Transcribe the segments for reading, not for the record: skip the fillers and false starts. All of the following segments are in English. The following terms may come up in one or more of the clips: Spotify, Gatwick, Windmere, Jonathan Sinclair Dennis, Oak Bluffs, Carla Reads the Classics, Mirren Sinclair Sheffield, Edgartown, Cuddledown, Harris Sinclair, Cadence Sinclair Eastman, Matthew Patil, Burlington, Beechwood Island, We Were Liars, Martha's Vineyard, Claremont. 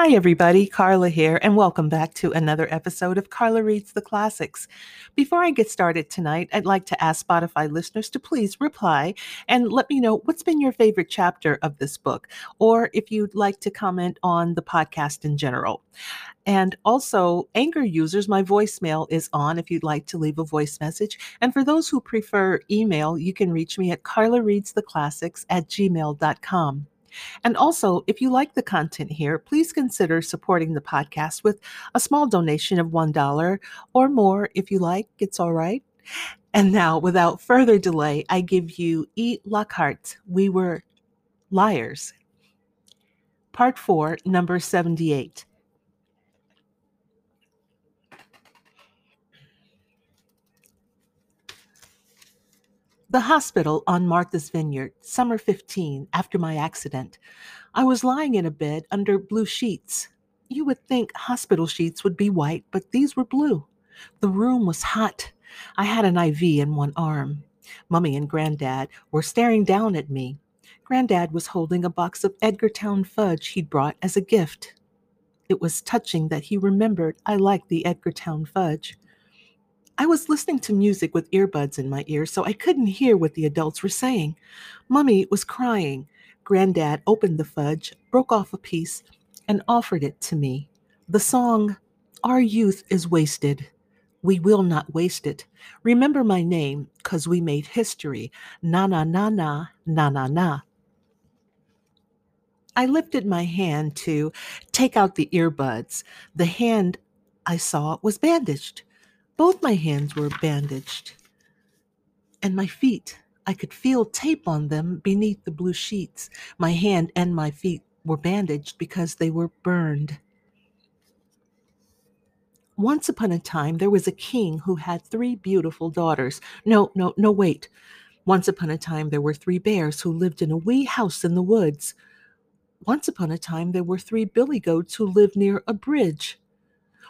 Hi everybody, Carla here, and welcome back to another episode of Carla Reads the Classics. Before I get started tonight, I'd like to ask Spotify listeners to please reply and let me know what's been your favorite chapter of this book, or if you'd like to comment on the podcast in general. And also, Anchor users, my voicemail is on if you'd like to leave a voice message. And for those who prefer email, you can reach me at carlareadstheclassics@gmail.com. And also, if you like the content here, please consider supporting the podcast with a small donation of $1 or more if you like. It's all right. And now, without further delay, I give you E. Lockhart's We Were Liars, Part 4, Number 78. The hospital on Martha's Vineyard, summer 15, after my accident. I was lying in a bed under blue sheets. You would think hospital sheets would be white, but these were blue. The room was hot. I had an IV in one arm. Mummy and Granddad were staring down at me. Granddad was holding a box of Edgartown fudge he'd brought as a gift. It was touching that he remembered I liked the Edgartown fudge. I was listening to music with earbuds in my ears, so I couldn't hear what the adults were saying. Mummy was crying. Granddad opened the fudge, broke off a piece, and offered it to me. The song, Our Youth Is Wasted. We will not waste it. Remember my name, 'cause we made history. Na-na-na-na, na-na-na. I lifted my hand to take out the earbuds. The hand I saw was bandaged. Both my hands were bandaged, and my feet, I could feel tape on them beneath the blue sheets. My hand and my feet were bandaged because they were burned. Once upon a time, there was a king who had three beautiful daughters. No, wait. Once upon a time, there were three bears who lived in a wee house in the woods. Once upon a time, there were three billy goats who lived near a bridge.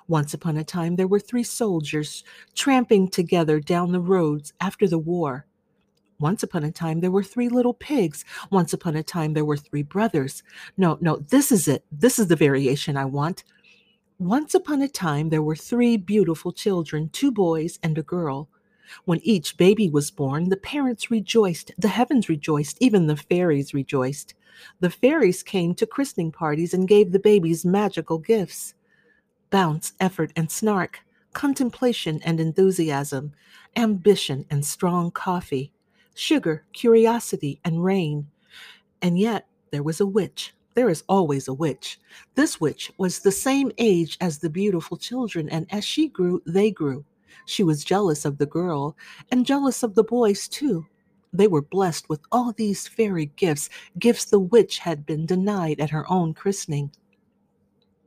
Once upon a time, there were three soldiers tramping together down the roads after the war. Once upon a time, there were three little pigs. Once upon a time, there were three brothers. This is it. This is the variation I want. Once upon a time, there were three beautiful children, two boys and a girl. When each baby was born, the parents rejoiced, the heavens rejoiced, even the fairies rejoiced. The fairies came to christening parties and gave the babies magical gifts. Bounce, effort, and snark, contemplation and enthusiasm, ambition and strong coffee, sugar, curiosity, and rain. And yet there was a witch. There is always a witch. This witch was the same age as the beautiful children, and as she grew, they grew. She was jealous of the girl and jealous of the boys, too. They were blessed with all these fairy gifts, gifts the witch had been denied at her own christening.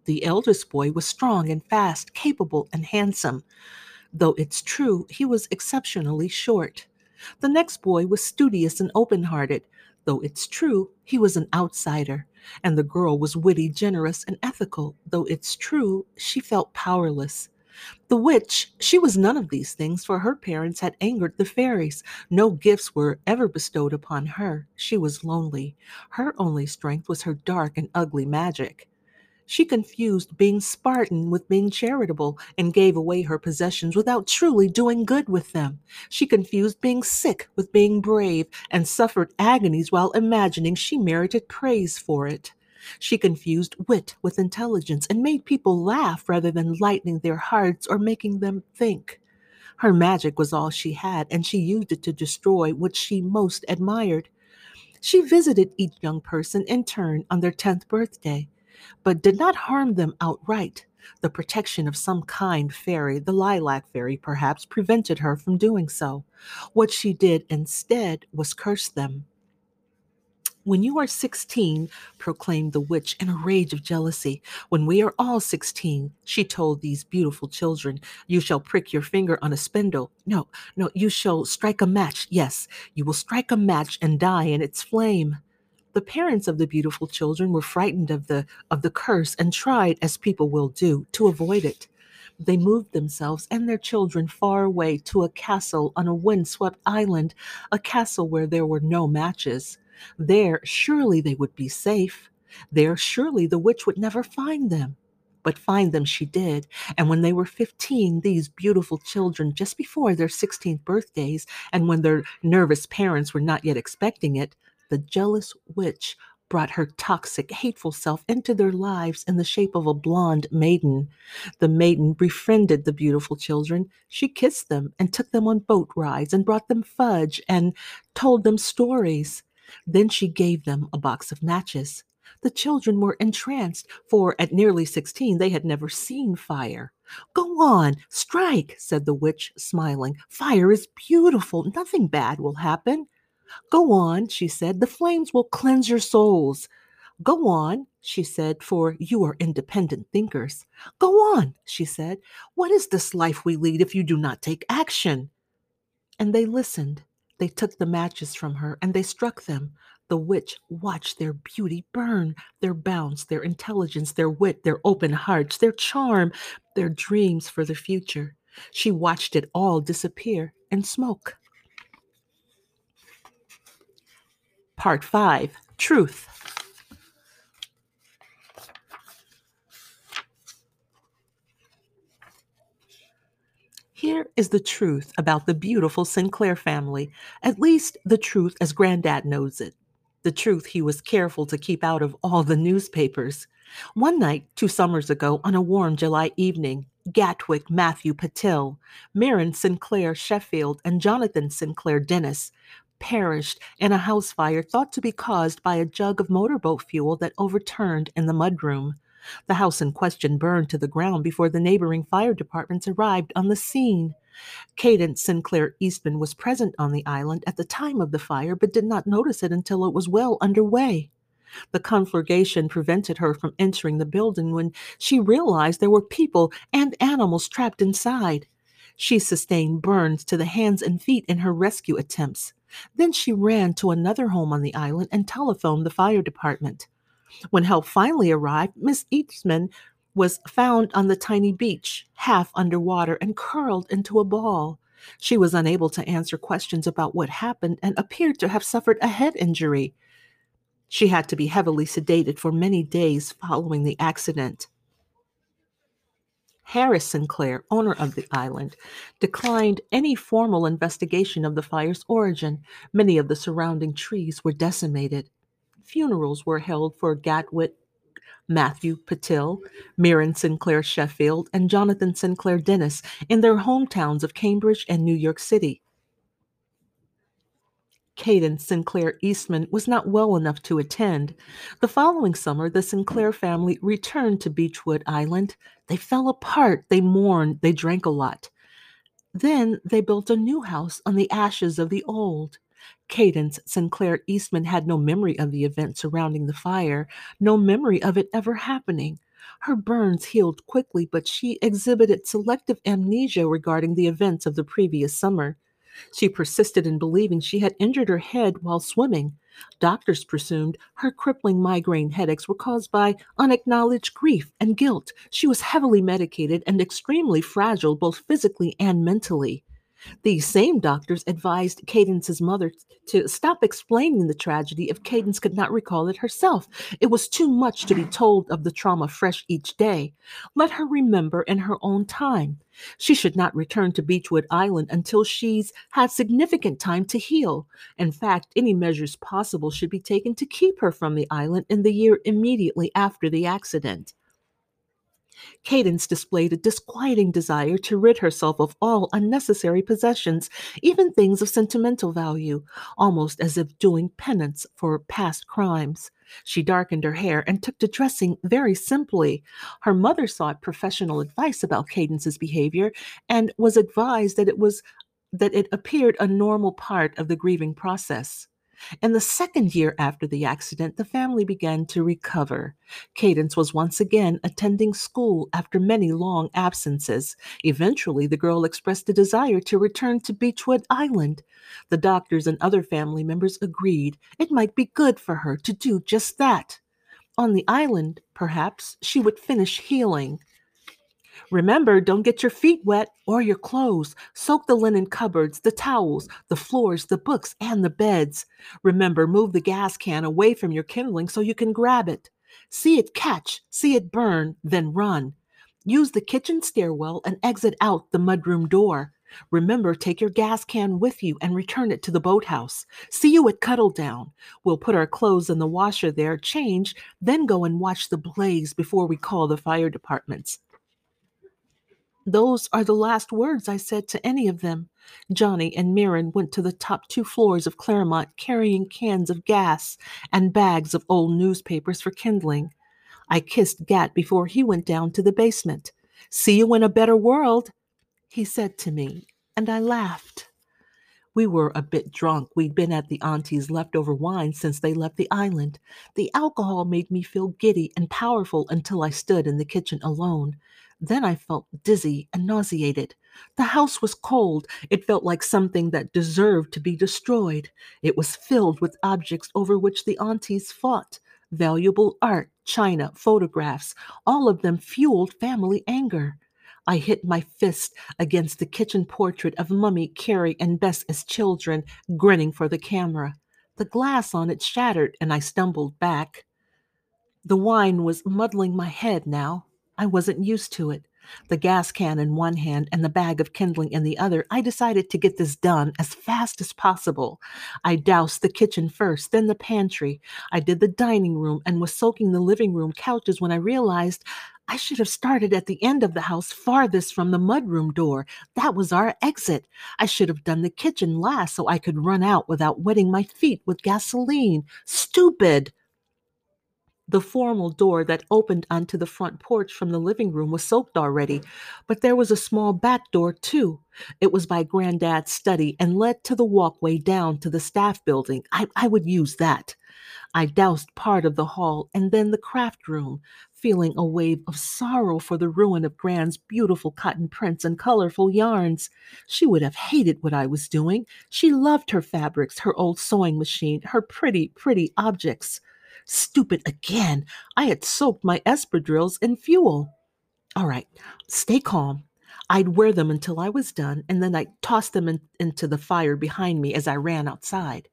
The eldest boy was strong and fast, capable and handsome. Though it's true, he was exceptionally short. The next boy was studious and open-hearted. Though it's true, he was an outsider. And the girl was witty, generous, and ethical. Though it's true, she felt powerless. The witch, she was none of these things, for her parents had angered the fairies. No gifts were ever bestowed upon her. She was lonely. Her only strength was her dark and ugly magic. She confused being Spartan with being charitable and gave away her possessions without truly doing good with them. She confused being sick with being brave and suffered agonies while imagining she merited praise for it. She confused wit with intelligence and made people laugh rather than lightening their hearts or making them think. Her magic was all she had, and she used it to destroy what she most admired. She visited each young person in turn on their 10th birthday, but did not harm them outright. The protection of some kind fairy, the lilac fairy perhaps, prevented her from doing so. What she did instead was curse them. When you are 16, proclaimed the witch in a rage of jealousy, when we are all 16, she told these beautiful children, you shall prick your finger on a spindle. You shall strike a match. Yes, you will strike a match and die in its flame. The parents of the beautiful children were frightened of the curse and tried, as people will do, to avoid it. They moved themselves and their children far away to a castle on a windswept island, a castle where there were no matches. There, surely they would be safe. There surely the witch would never find them. But find them she did, and when they were 15, these beautiful children, just before their 16th birthdays, and when their nervous parents were not yet expecting it, the jealous witch brought her toxic, hateful self into their lives in the shape of a blonde maiden. The maiden befriended the beautiful children. She kissed them and took them on boat rides and brought them fudge and told them stories. Then she gave them a box of matches. The children were entranced, for at nearly 16 they had never seen fire. "Go on, strike," said the witch, smiling. "Fire is beautiful. Nothing bad will happen." "Go on," she said. "The flames will cleanse your souls." "Go on," she said, "for you are independent thinkers." "Go on," she said. "What is this life we lead if you do not take action?" And they listened. They took the matches from her, and they struck them. The witch watched their beauty burn, their bounce, their intelligence, their wit, their open hearts, their charm, their dreams for the future. She watched it all disappear in smoke. Part 5, Truth. Here is the truth about the beautiful Sinclair family, at least the truth as Granddad knows it. The truth he was careful to keep out of all the newspapers. One night, 2 summers ago, on a warm July evening, Gatwick Matthew Patil, Mirren Sinclair Sheffield, and Jonathan Sinclair Dennis perished in a house fire thought to be caused by a jug of motorboat fuel that overturned in the mudroom. The house in question burned to the ground before the neighboring fire departments arrived on the scene. Cadence Sinclair Eastman was present on the island at the time of the fire, but did not notice it until it was well underway. The conflagration prevented her from entering the building when she realized there were people and animals trapped inside. She sustained burns to the hands and feet in her rescue attempts. Then she ran to another home on the island and telephoned the fire department. When help finally arrived, Miss Eastman was found on the tiny beach, half underwater and curled into a ball. She was unable to answer questions about what happened and appeared to have suffered a head injury. She had to be heavily sedated for many days following the accident. Harris Sinclair, owner of the island, declined any formal investigation of the fire's origin. Many of the surrounding trees were decimated. Funerals were held for Gatwick Matthew Patil, Mirren Sinclair Sheffield, and Jonathan Sinclair Dennis in their hometowns of Cambridge and New York City. Cadence Sinclair Eastman was not well enough to attend. The following summer, the Sinclair family returned to Beechwood Island. They fell apart, they mourned, they drank a lot. Then they built a new house on the ashes of the old. Cadence Sinclair Eastman had no memory of the event surrounding the fire, no memory of it ever happening. Her burns healed quickly, but she exhibited selective amnesia regarding the events of the previous summer. She persisted in believing she had injured her head while swimming. Doctors presumed her crippling migraine headaches were caused by unacknowledged grief and guilt. She was heavily medicated and extremely fragile, both physically and mentally. These same doctors advised Cadence's mother to stop explaining the tragedy if Cadence could not recall it herself. It was too much to be told of the trauma fresh each day. Let her remember in her own time. She should not return to Beechwood Island until she's had significant time to heal. In fact, any measures possible should be taken to keep her from the island in the year immediately after the accident. Cadence displayed a disquieting desire to rid herself of all unnecessary possessions, even things of sentimental value, almost as if doing penance for past crimes. She darkened her hair and took to dressing very simply. Her mother sought professional advice about Cadence's behavior and was advised that it appeared a normal part of the grieving process. In the second year after the accident, the family began to recover. Cadence was once again attending school after many long absences. Eventually, the girl expressed a desire to return to Beechwood Island. The doctors and other family members agreed it might be good for her to do just that. On the island, perhaps, she would finish healing. "Remember, don't get your feet wet or your clothes. Soak the linen cupboards, the towels, the floors, the books, and the beds. Remember, move the gas can away from your kindling so you can grab it. See it catch, see it burn, then run. Use the kitchen stairwell and exit out the mudroom door. Remember, take your gas can with you and return it to the boathouse. See you at Cuddledown. We'll put our clothes in the washer there, change, then go and watch the blaze before we call the fire departments. Those are the last words I said to any of them. Johnny and Mirren went to the top 2 floors of Claremont carrying cans of gas and bags of old newspapers for kindling. I kissed Gat before he went down to the basement. See you in a better world, he said to me, and I laughed. We were a bit drunk. We'd been at the auntie's leftover wine since they left the island. The alcohol made me feel giddy and powerful until I stood in the kitchen alone. Then I felt dizzy and nauseated. The house was cold. It felt like something that deserved to be destroyed. It was filled with objects over which the aunties fought. Valuable art, china, photographs, all of them fueled family anger. I hit my fist against the kitchen portrait of Mummy, Carrie, and Bess as children, grinning for the camera. The glass on it shattered, and I stumbled back. The wine was muddling my head now. I wasn't used to it. The gas can in one hand and the bag of kindling in the other, I decided to get this done as fast as possible. I doused the kitchen first, then the pantry. I did the dining room and was soaking the living room couches when I realized I should have started at the end of the house farthest from the mudroom door. That was our exit. I should have done the kitchen last so I could run out without wetting my feet with gasoline. Stupid! The formal door that opened onto the front porch from the living room was soaked already, but there was a small back door, too. It was by Granddad's study and led to the walkway down to the staff building. I would use that. I doused part of the hall and then the craft room, feeling a wave of sorrow for the ruin of Gran's beautiful cotton prints and colorful yarns. She would have hated what I was doing. She loved her fabrics, her old sewing machine, her pretty objects. Stupid again. I had soaked my espadrilles in fuel. All right, stay calm. I'd wear them until I was done, and then I'd toss them into the fire behind me as I ran outside.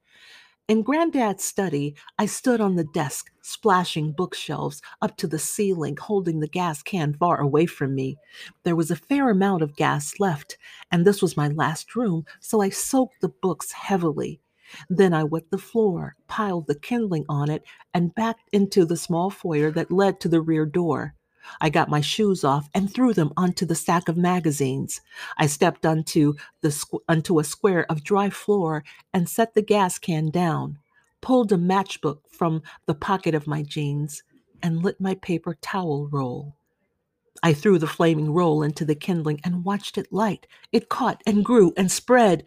In Granddad's study, I stood on the desk, splashing bookshelves up to the ceiling, holding the gas can far away from me. There was a fair amount of gas left, and this was my last room, so I soaked the books heavily. Then I wet the floor, piled the kindling on it, and backed into the small foyer that led to the rear door. I got my shoes off and threw them onto the stack of magazines. I stepped onto a square of dry floor and set the gas can down, pulled a matchbook from the pocket of my jeans, and lit my paper towel roll. I threw the flaming roll into the kindling and watched it light. It caught and grew and spread.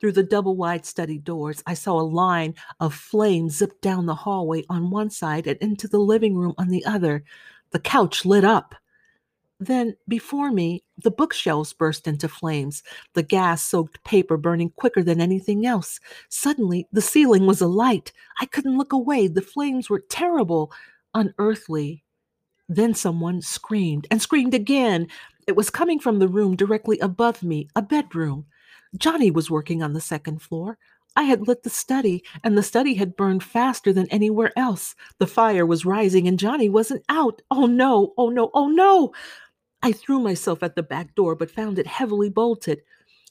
Through the double-wide study doors, I saw a line of flame zip down the hallway on one side and into the living room on the other. The couch lit up. Then, before me, the bookshelves burst into flames, the gas-soaked paper burning quicker than anything else. Suddenly, the ceiling was alight. I couldn't look away. The flames were terrible, unearthly. Then someone screamed, and screamed again. It was coming from the room directly above me, a bedroom. Johnny was working on the second floor. I had lit the study, and the study had burned faster than anywhere else. The fire was rising, and Johnny wasn't out. Oh, no, oh, no, oh, no. I threw myself at the back door, but found it heavily bolted.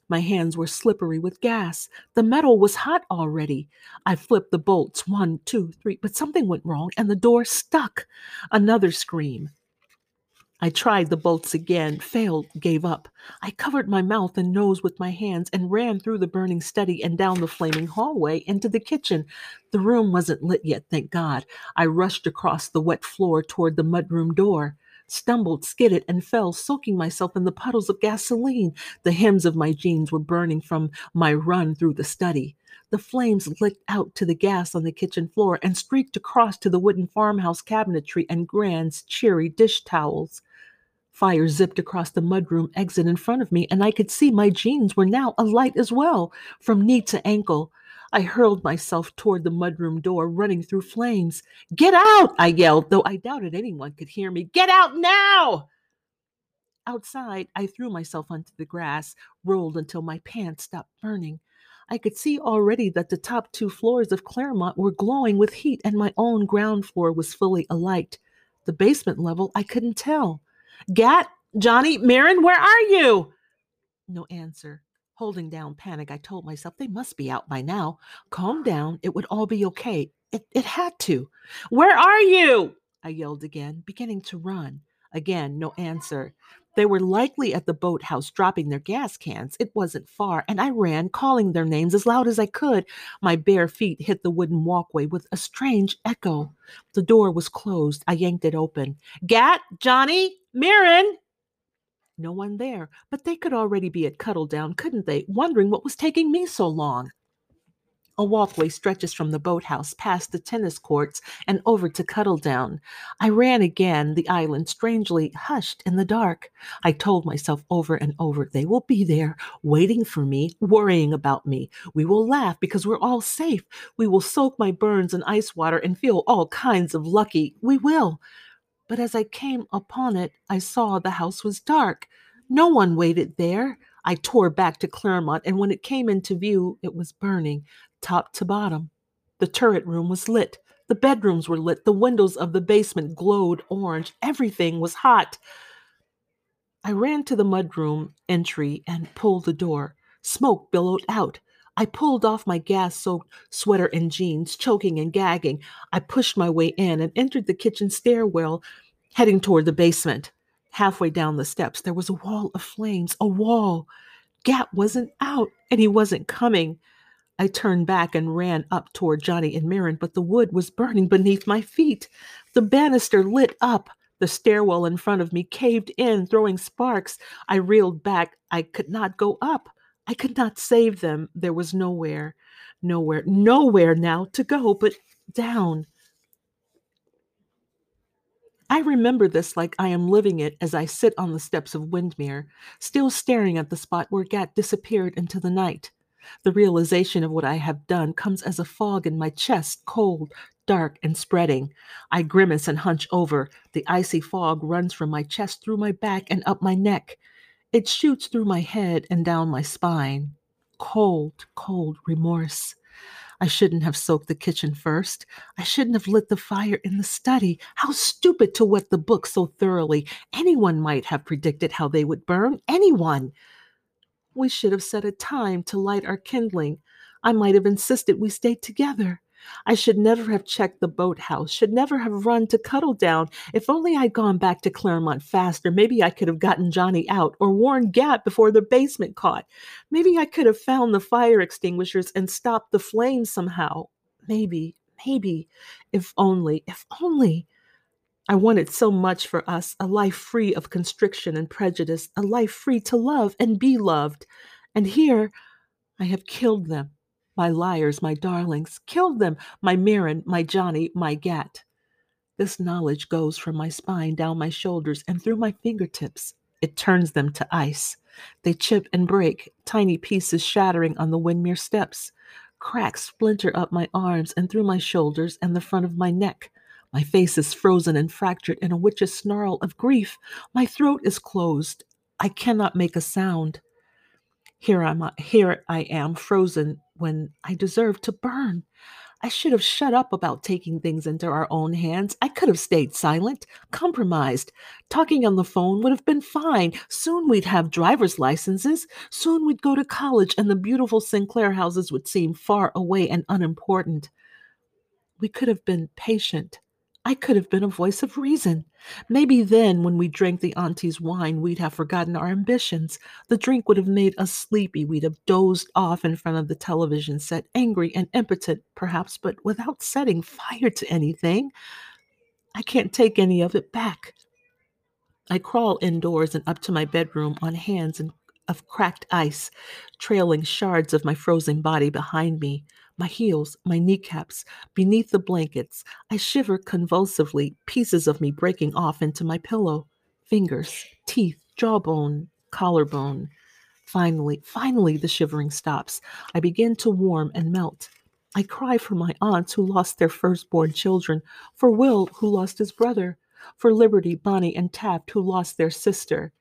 My hands were slippery with gas. The metal was hot already. I flipped the bolts, 1, 2, 3, but something went wrong, and the door stuck. Another scream. I tried the bolts again, failed, gave up. I covered my mouth and nose with my hands and ran through the burning study and down the flaming hallway into the kitchen. The room wasn't lit yet, thank God. I rushed across the wet floor toward the mudroom door, stumbled, skidded, and fell, soaking myself in the puddles of gasoline. The hems of my jeans were burning from my run through the study. The flames licked out to the gas on the kitchen floor and streaked across to the wooden farmhouse cabinetry and Gran's cheery dish towels. Fire zipped across the mudroom exit in front of me, and I could see my jeans were now alight as well, from knee to ankle. I hurled myself toward the mudroom door, running through flames. "Get out!" I yelled, though I doubted anyone could hear me. "Get out now!" Outside, I threw myself onto the grass, rolled until my pants stopped burning. I could see already that the top two floors of Claremont were glowing with heat, and my own ground floor was fully alight. The basement level, I couldn't tell. Gat, Johnny, Mirren, where are you? No answer. Holding down panic, I told myself they must be out by now. Calm down. It would all be okay. It had to. Where are you? I yelled again, beginning to run. Again, no answer. They were likely at the boathouse dropping their gas cans. It wasn't far, and I ran, calling their names as loud as I could. My bare feet hit the wooden walkway with a strange echo. The door was closed. I yanked it open. Gat, Johnny, Mirren. No one there, but they could already be at Cuddledown, couldn't they? Wondering what was taking me so long. A walkway stretches from the boathouse past the tennis courts and over to Cuddledown. I ran again, the island strangely hushed in the dark. I told myself over and over, they will be there, waiting for me, worrying about me. We will laugh because we're all safe. We will soak my burns in ice water and feel all kinds of lucky. We will. But as I came upon it, I saw the house was dark. No one waited there. I tore back to Claremont, and when it came into view, it was burning, top to bottom. The turret room was lit. The bedrooms were lit. The windows of the basement glowed orange. Everything was hot. I ran to the mudroom entry and pulled the door. Smoke billowed out. I pulled off my gas-soaked sweater and jeans, choking and gagging. I pushed my way in and entered the kitchen stairwell, heading toward the basement. Halfway down the steps, there was a wall of flames, a wall. Gat wasn't out, and he wasn't coming. I turned back and ran up toward Johnny and Mirren, but the wood was burning beneath my feet. The banister lit up. The stairwell in front of me caved in, throwing sparks. I reeled back. I could not go up. I could not save them. There was nowhere now to go but down. I remember this like I am living it as I sit on the steps of Windmere, still staring at the spot where Gat disappeared into the night. The realization of what I have done comes as a fog in my chest, cold, dark, and spreading. I grimace and hunch over. The icy fog runs from my chest through my back and up my neck. It shoots through my head and down my spine. Cold, cold remorse. I shouldn't have soaked the kitchen first. I shouldn't have lit the fire in the study. How stupid to wet the book so thoroughly. Anyone might have predicted how they would burn. Anyone. We should have set a time to light our kindling. I might have insisted we stayed together. I should never have checked the boathouse, should never have run to Cuddledown. If only I'd gone back to Claremont faster, maybe I could have gotten Johnny out or warned Gat before the basement caught. Maybe I could have found the fire extinguishers and stopped the flame somehow. Maybe, if only. I wanted so much for us, a life free of constriction and prejudice, a life free to love and be loved. And here I have killed them. My liars, my darlings, killed them, my Mirren, my Johnny, my Gat. This knowledge goes from my spine down my shoulders and through my fingertips. It turns them to ice. They chip and break, tiny pieces shattering on the Windmere steps. Cracks splinter up my arms and through my shoulders and the front of my neck. My face is frozen and fractured in a witch's snarl of grief. My throat is closed. I cannot make a sound. Here I am, frozen when I deserve to burn. I should have shut up about taking things into our own hands. I could have stayed silent, compromised. Talking on the phone would have been fine. Soon we'd have driver's licenses. Soon we'd go to college, and the beautiful Sinclair houses would seem far away and unimportant. We could have been patient. I could have been a voice of reason. Maybe then, when we drank the auntie's wine, we'd have forgotten our ambitions. The drink would have made us sleepy. We'd have dozed off in front of the television set, angry and impotent, perhaps, but without setting fire to anything. I can't take any of it back. I crawl indoors and up to my bedroom on hands of cracked ice, trailing shards of my frozen body behind me. My heels, my kneecaps, beneath the blankets. I shiver convulsively, pieces of me breaking off into my pillow. Fingers, teeth, jawbone, collarbone. Finally, the shivering stops. I begin to warm and melt. I cry for my aunts who lost their firstborn children, for Will, who lost his brother, for Liberty, Bonnie, and Taft, who lost their sister.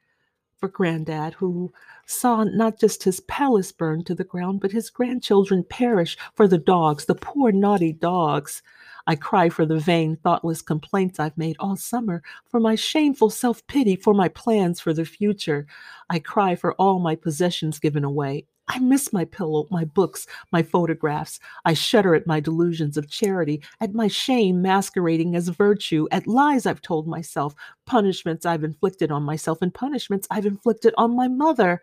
for Granddad, who saw not just his palace burned to the ground, but his grandchildren perish for the dogs, the poor naughty dogs. I cry for the vain, thoughtless complaints I've made all summer, for my shameful self-pity, for my plans for the future. I cry for all my possessions given away. I miss my pillow, my books, my photographs. I shudder at my delusions of charity, at my shame masquerading as virtue, at lies I've told myself, punishments I've inflicted on myself, and punishments I've inflicted on my mother.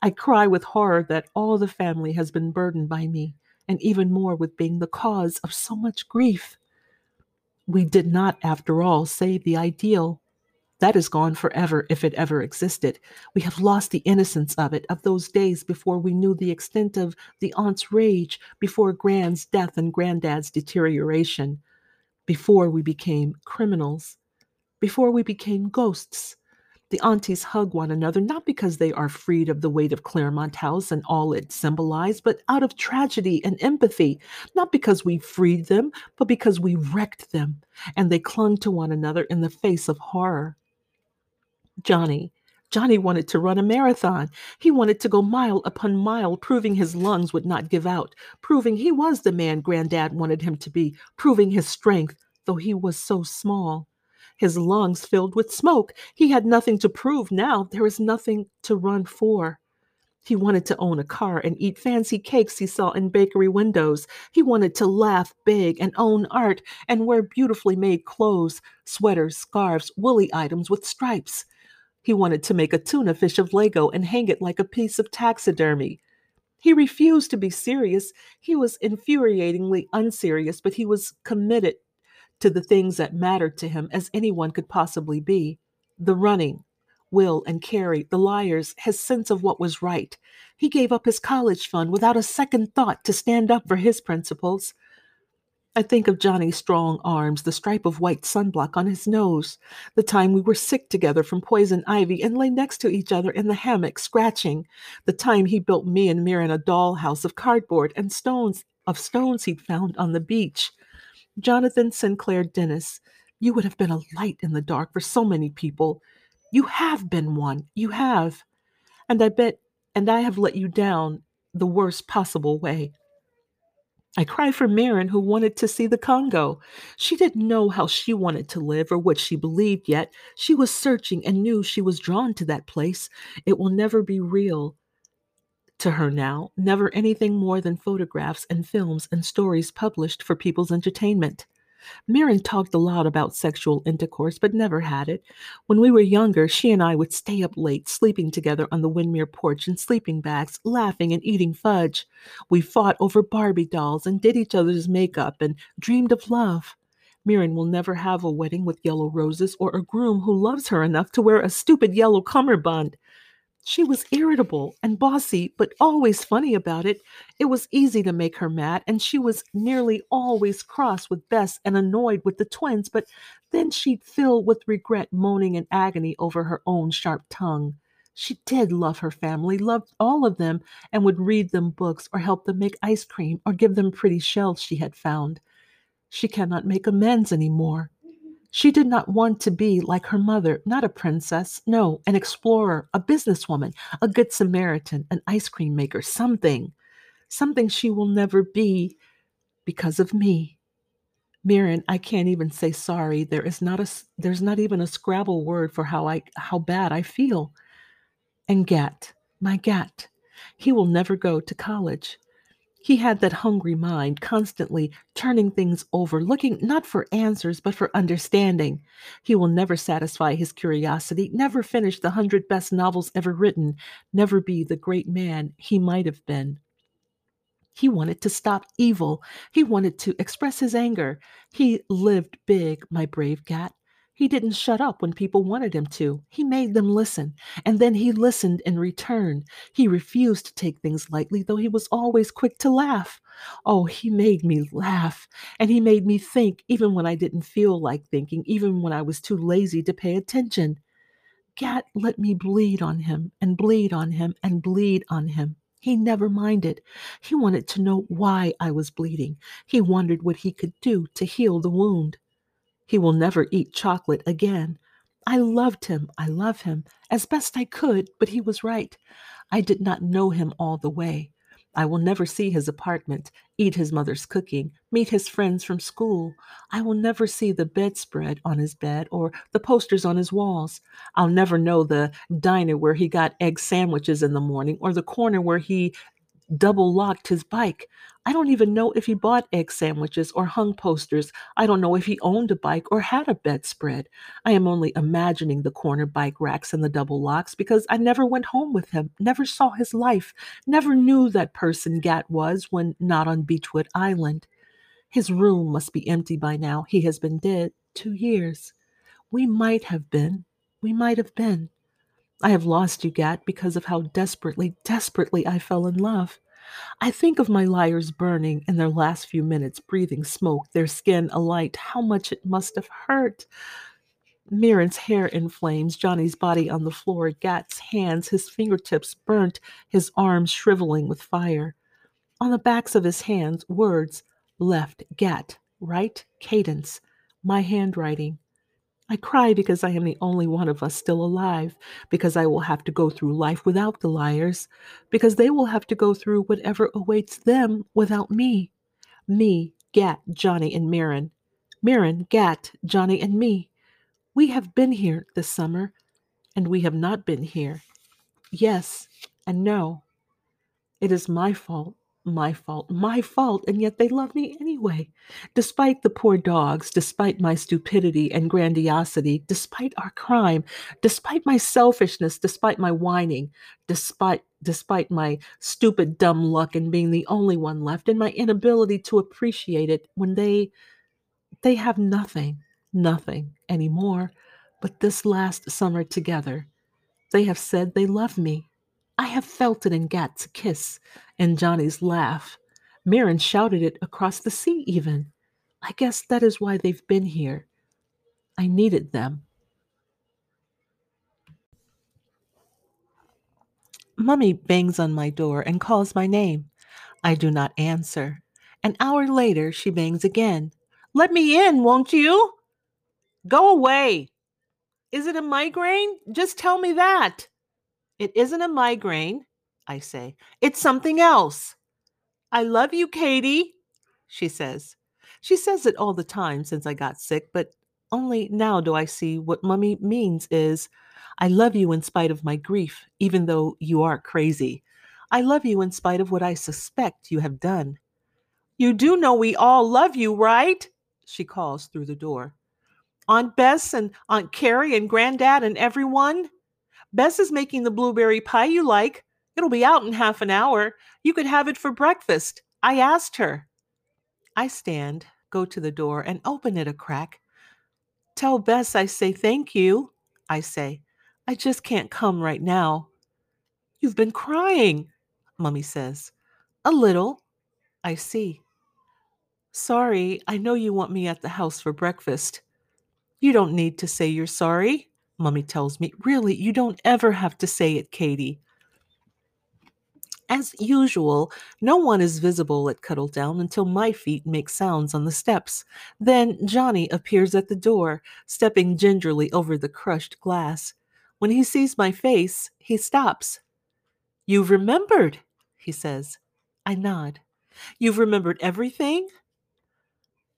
I cry with horror that all the family has been burdened by me, and even more with being the cause of so much grief. We did not, after all, save the ideal. That is gone forever, if it ever existed. We have lost the innocence of it, of those days before we knew the extent of the aunt's rage, before Grand's death and Granddad's deterioration, before we became criminals, before we became ghosts. The aunties hug one another, not because they are freed of the weight of Claremont House and all it symbolized, but out of tragedy and empathy, not because we freed them, but because we wrecked them, and they clung to one another in the face of horror. Johnny wanted to run a marathon. He wanted to go mile upon mile, proving his lungs would not give out, proving he was the man Granddad wanted him to be, proving his strength, though he was so small. His lungs filled with smoke. He had nothing to prove now. There is nothing to run for. He wanted to own a car and eat fancy cakes he saw in bakery windows. He wanted to laugh big and own art and wear beautifully made clothes, sweaters, scarves, woolly items with stripes. He wanted to make a tuna fish of Lego and hang it like a piece of taxidermy. He refused to be serious. He was infuriatingly unserious, but he was committed to the things that mattered to him as anyone could possibly be. The running, Will and Carrie, the liars, his sense of what was right. He gave up his college fund without a second thought to stand up for his principles. I think of Johnny's strong arms, the stripe of white sunblock on his nose, the time we were sick together from poison ivy and lay next to each other in the hammock, scratching, the time he built me and Mirren a dollhouse of cardboard and stones he'd found on the beach. Jonathan Sinclair Dennis, you would have been a light in the dark for so many people. You have been one. You have. And I have let you down the worst possible way. I cry for Mirren, who wanted to see the Congo. She didn't know how she wanted to live or what she believed yet. She was searching and knew she was drawn to that place. It will never be real to her now, never anything more than photographs and films and stories published for people's entertainment. Mirren talked a lot about sexual intercourse, but never had it. When we were younger, she and I would stay up late, sleeping together on the Windmere porch in sleeping bags, laughing and eating fudge. We fought over Barbie dolls and did each other's makeup and dreamed of love. Mirren will never have a wedding with yellow roses or a groom who loves her enough to wear a stupid yellow cummerbund. She was irritable and bossy, but always funny about it. It was easy to make her mad, and she was nearly always cross with Bess and annoyed with the twins, but then she'd fill with regret, moaning in agony over her own sharp tongue. She did love her family, loved all of them, and would read them books or help them make ice cream or give them pretty shells she had found. She cannot make amends anymore. She did not want to be like her mother, not a princess, no, an explorer, a businesswoman, a good Samaritan, an ice cream maker, something she will never be because of me. Mirren, I can't even say sorry. There's not even a Scrabble word for how bad I feel. And Gat, my Gat, he will never go to college. He had that hungry mind, constantly turning things over, looking not for answers, but for understanding. He will never satisfy his curiosity, never finish the 100 best novels ever written, never be the great man he might have been. He wanted to stop evil. He wanted to express his anger. He lived big, my brave Gat. He didn't shut up when people wanted him to. He made them listen, and then he listened in return. He refused to take things lightly, though he was always quick to laugh. Oh, he made me laugh, and he made me think, even when I didn't feel like thinking, even when I was too lazy to pay attention. Gat let me bleed on him, and bleed on him, and bleed on him. He never minded. He wanted to know why I was bleeding. He wondered what he could do to heal the wound. He will never eat chocolate again. I loved him. I love him as best I could, but he was right. I did not know him all the way. I will never see his apartment, eat his mother's cooking, meet his friends from school. I will never see the bedspread on his bed or the posters on his walls. I'll never know the diner where he got egg sandwiches in the morning or the corner where he double locked his bike. I don't even know if he bought egg sandwiches or hung posters. I don't know if he owned a bike or had a bedspread. I am only imagining the corner bike racks and the double locks because I never went home with him, never saw his life, never knew that person Gat was when not on Beechwood Island. His room must be empty by now. He has been dead 2 years. We might have been. We might have been. I have lost you, Gat, because of how desperately, desperately I fell in love. I think of my liars burning in their last few minutes, breathing smoke, their skin alight. How much it must have hurt. Mirren's hair in flames, Johnny's body on the floor, Gat's hands, his fingertips burnt, his arms shriveling with fire. On the backs of his hands, words, left, Gat, right, cadence, my handwriting. I cry because I am the only one of us still alive, because I will have to go through life without the liars, because they will have to go through whatever awaits them without me. Me, Gat, Johnny, and Mirren. Mirren, Gat, Johnny, and me. We have been here this summer, and we have not been here. Yes and no. It is my fault. My fault, my fault, and yet they love me anyway. Despite the poor dogs, despite my stupidity and grandiosity, despite our crime, despite my selfishness, despite my whining, despite my stupid dumb luck and being the only one left, and my inability to appreciate it when they have nothing anymore but this last summer together. They have said they love me. I have felt it in Gat's kiss and Johnny's laugh. Mirren shouted it across the sea even. I guess that is why they've been here. I needed them. Mummy bangs on my door and calls my name. I do not answer. An hour later, she bangs again. Let me in, won't you? Go away. Is it a migraine? Just tell me that. It isn't a migraine, I say. It's something else. I love you, Katie, she says. She says it all the time since I got sick, but only now do I see what Mummy means is, I love you in spite of my grief, even though you are crazy. I love you in spite of what I suspect you have done. You do know we all love you, right? She calls through the door. Aunt Bess and Aunt Carrie and Granddad and everyone. Bess is making the blueberry pie you like. It'll be out in half an hour. You could have it for breakfast. I asked her. I stand, go to the door, and open it a crack. Tell Bess I say thank you, I say. I just can't come right now. You've been crying, Mummy says. A little, I see. Sorry, I know you want me at the house for breakfast. You don't need to say you're sorry. Mummy tells me, really, you don't ever have to say it, Katie. As usual, no one is visible at Cuddledown until my feet make sounds on the steps. Then Johnny appears at the door, stepping gingerly over the crushed glass. When he sees my face, he stops. You've remembered, he says. I nod. You've remembered everything?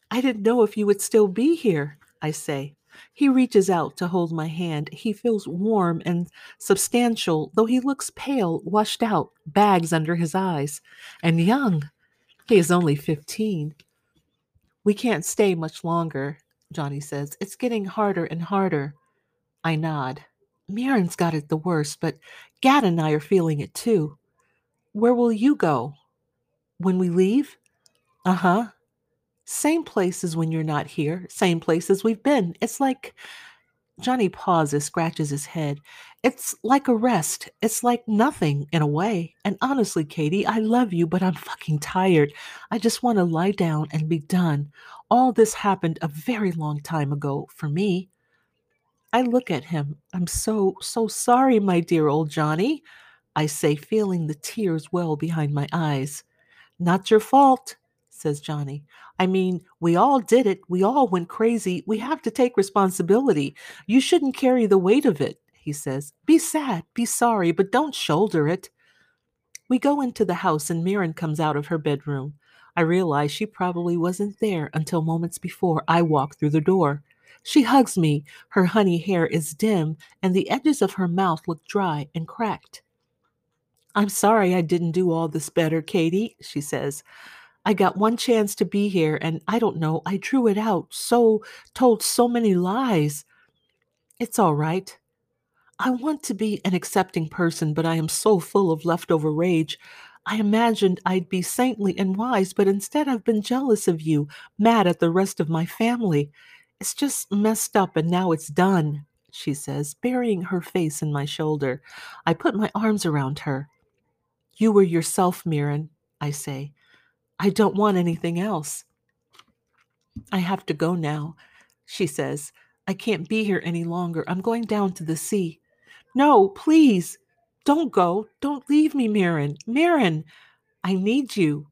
I didn't know if you would still be here, I say. He reaches out to hold my hand. He feels warm and substantial, though he looks pale, washed out, bags under his eyes, and young. He is only 15. We can't stay much longer, Johnny says. It's getting harder and harder. I nod. Mirren's got it the worst, but Gat and I are feeling it too. Where will you go? When we leave? Uh-huh. Same place as when you're not here. Same place as we've been. It's like... Johnny pauses, scratches his head. It's like a rest. It's like nothing, in a way. And honestly, Katie, I love you, but I'm fucking tired. I just want to lie down and be done. All this happened a very long time ago for me. I look at him. I'm so sorry, my dear old Johnny, I say, feeling the tears well behind my eyes. Not your fault, says Johnny. I mean, we all did it. We all went crazy. We have to take responsibility. You shouldn't carry the weight of it, he says. Be sad, be sorry, but don't shoulder it. We go into the house and Mirren comes out of her bedroom. I realize she probably wasn't there until moments before I walked through the door. She hugs me. Her honey hair is dim, and the edges of her mouth look dry and cracked. I'm sorry I didn't do all this better, Katie, she says. I got one chance to be here, and I don't know, I drew it out, told so many lies. It's all right. I want to be an accepting person, but I am so full of leftover rage. I imagined I'd be saintly and wise, but instead I've been jealous of you, mad at the rest of my family. It's just messed up, and now it's done, she says, burying her face in my shoulder. I put my arms around her. You were yourself, Mirren, I say. I don't want anything else. I have to go now, she says. I can't be here any longer. I'm going down to the sea. No, please, don't go. Don't leave me, Mirren. Mirren, I need you.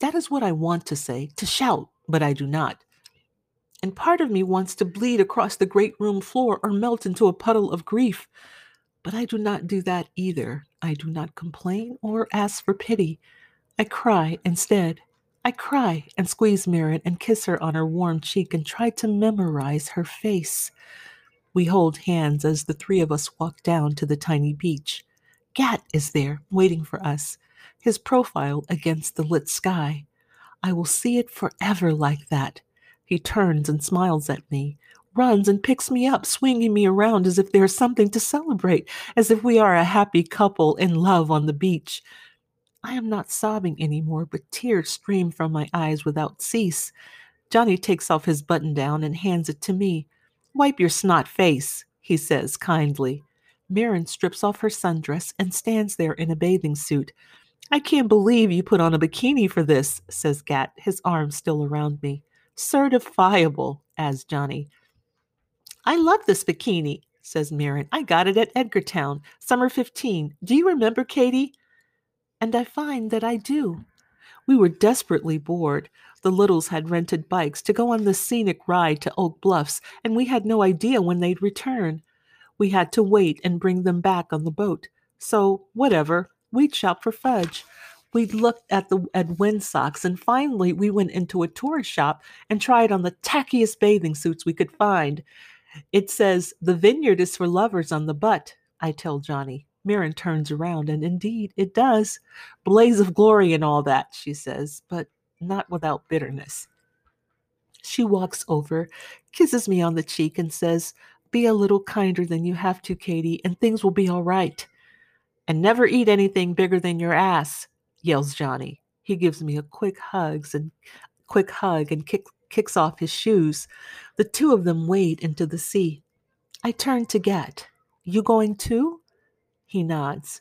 That is what I want to say, to shout, but I do not. And part of me wants to bleed across the great room floor or melt into a puddle of grief. But I do not do that either. I do not complain or ask for pity. I cry instead. I cry and squeeze Mirren and kiss her on her warm cheek and try to memorize her face. We hold hands as the three of us walk down to the tiny beach. Gat is there, waiting for us, his profile against the lit sky. I will see it forever like that. He turns and smiles at me, runs and picks me up, swinging me around as if there is something to celebrate, as if we are a happy couple in love on the beach. I am not sobbing anymore, but tears stream from my eyes without cease. Johnny takes off his button-down and hands it to me. Wipe your snot face, he says kindly. Mirren strips off her sundress and stands there in a bathing suit. I can't believe you put on a bikini for this, says Gat, his arm still around me. Certifiable, as Johnny. I love this bikini, says Mirren. I got it at Edgartown, summer 15. Do you remember, Katie? And I find that I do. We were desperately bored. The Littles had rented bikes to go on the scenic ride to Oak Bluffs, and we had no idea when they'd return. We had to wait and bring them back on the boat. So, whatever, we'd shop for fudge. We'd looked at windsocks, and finally we went into a tourist shop and tried on the tackiest bathing suits we could find. It says, the vineyard is for lovers on the butt, I tell Johnny. Mirren turns around, and indeed it does. Blaze of glory and all that, she says, but not without bitterness. She walks over, kisses me on the cheek, and says, be a little kinder than you have to, Katie, and things will be all right. And never eat anything bigger than your ass, yells Johnny. He gives me a quick hug and kicks off his shoes. The two of them wade into the sea. I turn to Gat. You going too? He nods.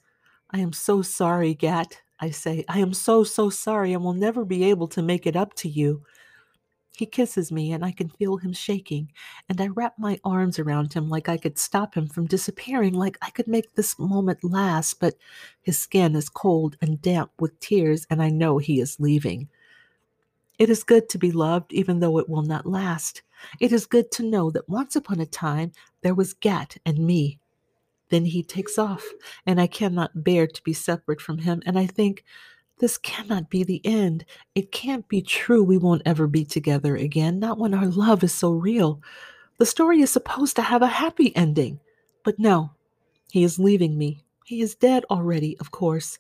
I am so sorry, Gat, I say. I am so sorry and will never be able to make it up to you. He kisses me and I can feel him shaking, and I wrap my arms around him like I could stop him from disappearing, like I could make this moment last, but his skin is cold and damp with tears, and I know he is leaving. It is good to be loved, even though it will not last. It is good to know that once upon a time there was Gat and me. Then he takes off, and I cannot bear to be separate from him, and I think, this cannot be the end. It can't be true we won't ever be together again, not when our love is so real. The story is supposed to have a happy ending. But no, he is leaving me. He is dead already, of course.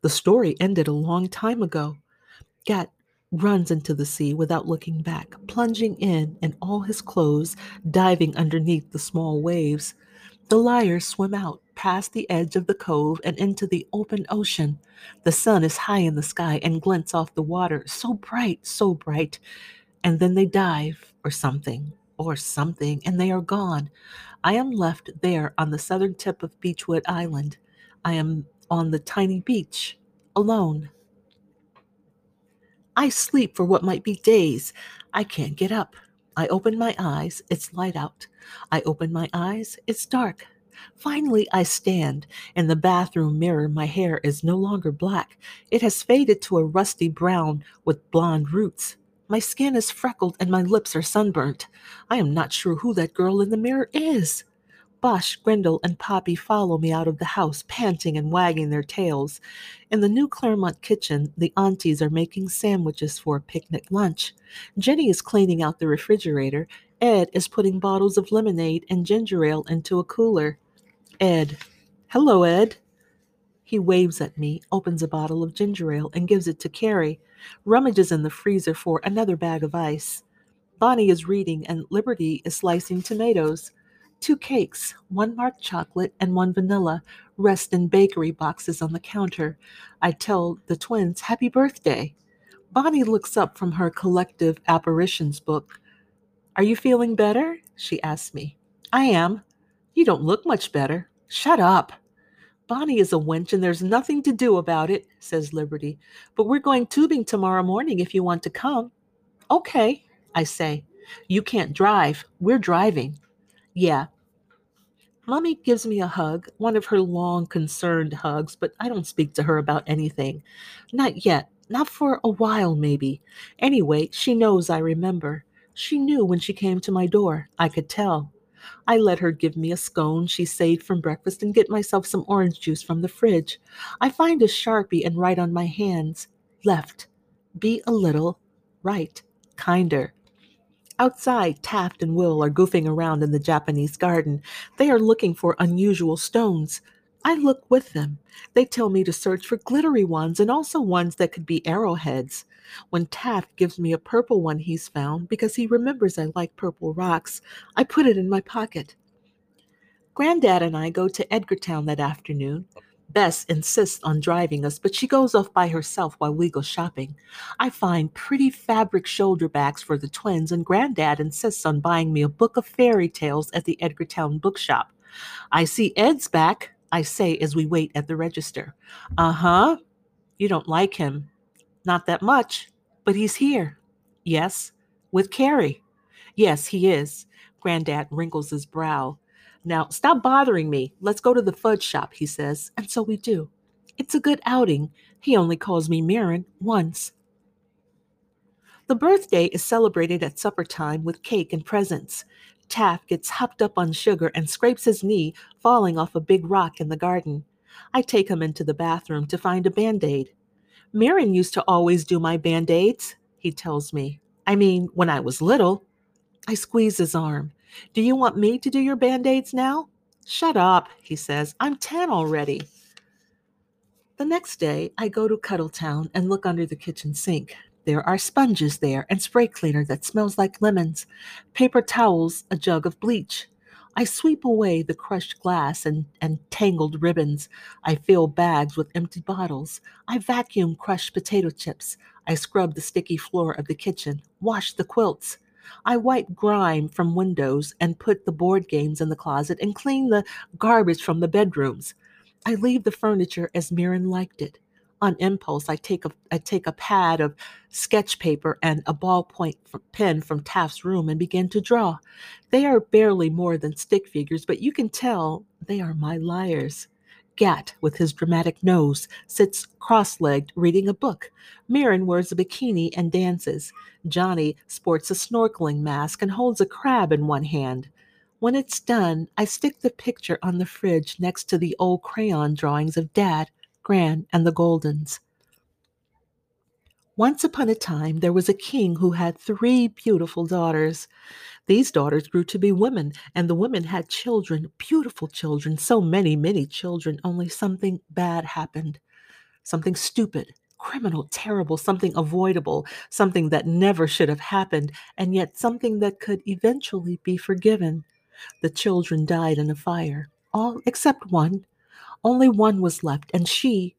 The story ended a long time ago. Gat runs into the sea without looking back, plunging in and all his clothes, diving underneath the small waves. The liars swim out, past the edge of the cove and into the open ocean. The sun is high in the sky and glints off the water, so bright, and then they dive or something, and they are gone. I am left there on the southern tip of Beechwood Island. I am on the tiny beach, alone. I sleep for what might be days. I can't get up. I open my eyes, it's light out. I open my eyes, it's dark. Finally, I stand. In the bathroom mirror, my hair is no longer black. It has faded to a rusty brown with blonde roots. My skin is freckled and my lips are sunburnt. I am not sure who that girl in the mirror is. Bosch, Grindle, and Poppy follow me out of the house, panting and wagging their tails. In the new Claremont kitchen, the aunties are making sandwiches for a picnic lunch. Jenny is cleaning out the refrigerator. Ed is putting bottles of lemonade and ginger ale into a cooler. Ed. Hello, Ed. He waves at me, opens a bottle of ginger ale, and gives it to Carrie. Rummages in the freezer for another bag of ice. Bonnie is reading, and Liberty is slicing tomatoes. 2 cakes, one marked chocolate and one vanilla, rest in bakery boxes on the counter. I tell the twins, happy birthday. Bonnie looks up from her collective apparitions book. Are you feeling better? She asks me. I am. You don't look much better. Shut up. Bonnie is a wench and there's nothing to do about it, says Liberty. But we're going tubing tomorrow morning if you want to come. Okay, I say. You can't drive. We're driving. Yeah. Mommy gives me a hug, one of her long, concerned hugs, but I don't speak to her about anything. Not yet. Not for a while, maybe. Anyway, she knows I remember. She knew when she came to my door. I could tell. I let her give me a scone she saved from breakfast and get myself some orange juice from the fridge. I find a Sharpie and write on my hands, left, be a little, right, kinder. Outside, Taft and Will are goofing around in the Japanese garden. They are looking for unusual stones. I look with them. They tell me to search for glittery ones and also ones that could be arrowheads. When Taft gives me a purple one he's found, because he remembers I like purple rocks, I put it in my pocket. Granddad and I go to Edgartown that afternoon. Bess insists on driving us, but she goes off by herself while we go shopping. I find pretty fabric shoulder bags for the twins, and Granddad insists on buying me a book of fairy tales at the Edgartown bookshop. I see Ed's back, I say as we wait at the register. Uh-huh. You don't like him. Not that much, but he's here. Yes, with Carrie. Yes, he is. Granddad wrinkles his brow. Now, stop bothering me. Let's go to the fudge shop, he says, and so we do. It's a good outing. He only calls me Mirren once. The birthday is celebrated at supper time with cake and presents. Taft gets hopped up on sugar and scrapes his knee, falling off a big rock in the garden. I take him into the bathroom to find a Band-Aid. Mirren used to always do my Band-Aids, he tells me. I mean, when I was little. I squeeze his arm. Do you want me to do your Band-Aids now? Shut up, he says. I'm 10 already. The next day, I go to Cuddledown and look under the kitchen sink. There are sponges there and spray cleaner that smells like lemons, paper towels, a jug of bleach. I sweep away the crushed glass and tangled ribbons. I fill bags with empty bottles. I vacuum crushed potato chips. I scrub the sticky floor of the kitchen, wash the quilts. I wipe grime from windows and put the board games in the closet and clean the garbage from the bedrooms. I leave the furniture as Mirren liked it. On impulse, I take a pad of sketch paper and a ballpoint pen from Taft's room and begin to draw. They are barely more than stick figures, but you can tell they are my liars. Gat, with his dramatic nose, sits cross-legged reading a book. Mirren wears a bikini and dances. Johnny sports a snorkeling mask and holds a crab in one hand. When it's done, I stick the picture on the fridge next to the old crayon drawings of Dad, Gran, and the Goldens. Once upon a time, there was a king who had 3 beautiful daughters. These daughters grew to be women, and the women had children, beautiful children, so many, many children, only something bad happened. Something stupid, criminal, terrible, something avoidable, something that never should have happened, and yet something that could eventually be forgiven. The children died in a fire, all except one. Only one was left, and she...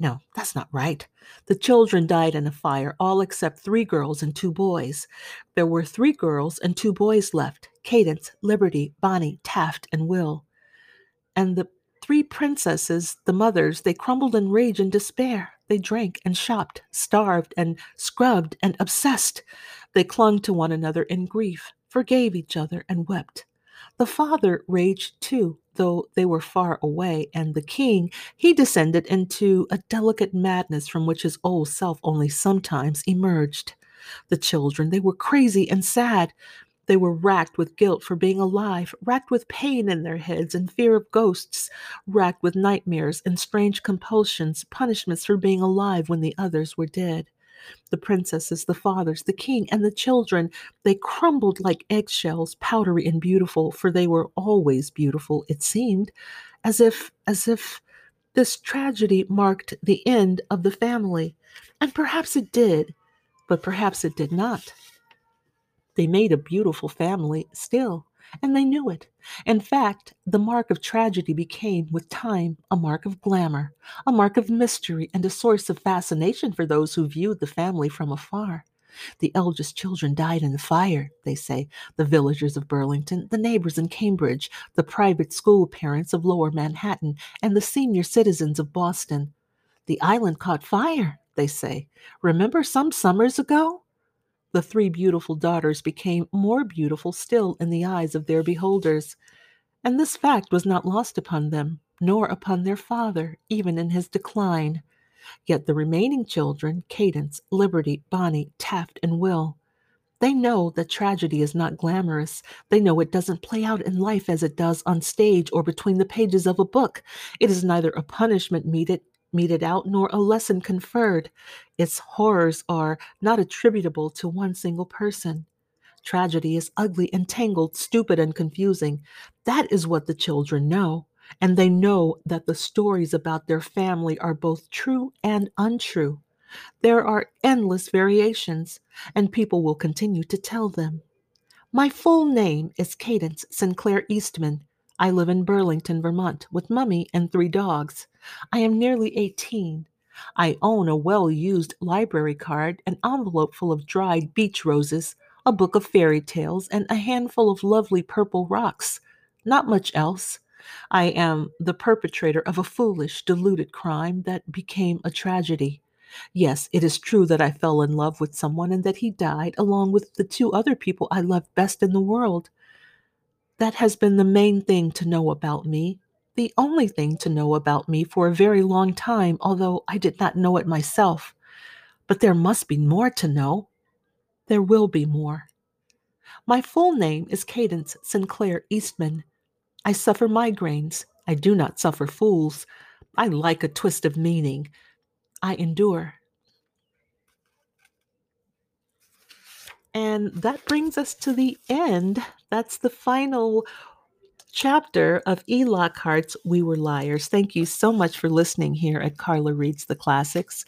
No, that's not right. The children died in a fire, all except 3 girls and 2 boys. There were 3 girls and 2 boys left, Cadence, Liberty, Bonnie, Taft, and Will. And the 3 princesses, the mothers, they crumbled in rage and despair. They drank and shopped, starved and scrubbed and obsessed. They clung to one another in grief, forgave each other, and wept. The father raged too, though they were far away, and the king, he descended into a delicate madness from which his old self only sometimes emerged. The children, they were crazy and sad. They were racked with guilt for being alive, racked with pain in their heads and fear of ghosts, racked with nightmares and strange compulsions, punishments for being alive when the others were dead. The princesses, the fathers, the king, and the children, they crumbled like eggshells, powdery and beautiful, for they were always beautiful, it seemed, as if this tragedy marked the end of the family. And perhaps it did, but perhaps it did not. They made a beautiful family still, and they knew it. In fact, the mark of tragedy became, with time, a mark of glamour, a mark of mystery, and a source of fascination for those who viewed the family from afar. The eldest children died in the fire, they say, the villagers of Burlington, the neighbors in Cambridge, the private school parents of Lower Manhattan, and the senior citizens of Boston. The island caught fire, they say. Remember some summers ago? The three beautiful daughters became more beautiful still in the eyes of their beholders, and this fact was not lost upon them, nor upon their father, even in his decline. Yet the remaining children, Cadence, Liberty, Bonnie, Taft, and Will, they know that tragedy is not glamorous. They know it doesn't play out in life as it does on stage or between the pages of a book. It is neither a punishment meted out, nor a lesson conferred. Its horrors are not attributable to one single person. Tragedy is ugly, entangled, stupid, and confusing. That is what the children know, and they know that the stories about their family are both true and untrue. There are endless variations, and people will continue to tell them. My full name is Cadence Sinclair Eastman. I live in Burlington, Vermont, with Mummy and 3 dogs. I am nearly 18. I own a well-used library card, an envelope full of dried beach roses, a book of fairy tales, and a handful of lovely purple rocks. Not much else. I am the perpetrator of a foolish, deluded crime that became a tragedy. Yes, it is true that I fell in love with someone and that he died, along with the 2 other people I loved best in the world. That has been the main thing to know about me, the only thing to know about me for a very long time, although I did not know it myself. But there must be more to know. There will be more. My full name is Cadence Sinclair Eastman. I suffer migraines. I do not suffer fools. I like a twist of meaning. I endure. And that brings us to the end. That's the final chapter of E. Lockhart's We Were Liars. Thank you so much for listening here at Carla Reads the Classics.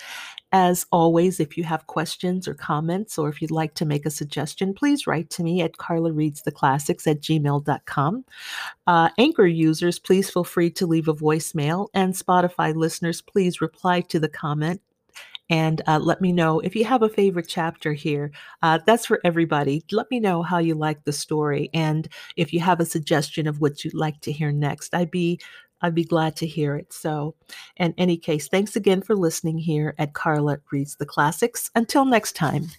As always, if you have questions or comments, or if you'd like to make a suggestion, please write to me at carlareadstheclassics@gmail.com. Anchor users, please feel free to leave a voicemail. And Spotify listeners, please reply to the comment. And let me know if you have a favorite chapter here. That's for everybody. Let me know how you like the story, and if you have a suggestion of what you'd like to hear next. I'd be glad to hear it. So, in any case, thanks again for listening here at Carla Reads the Classics. Until next time.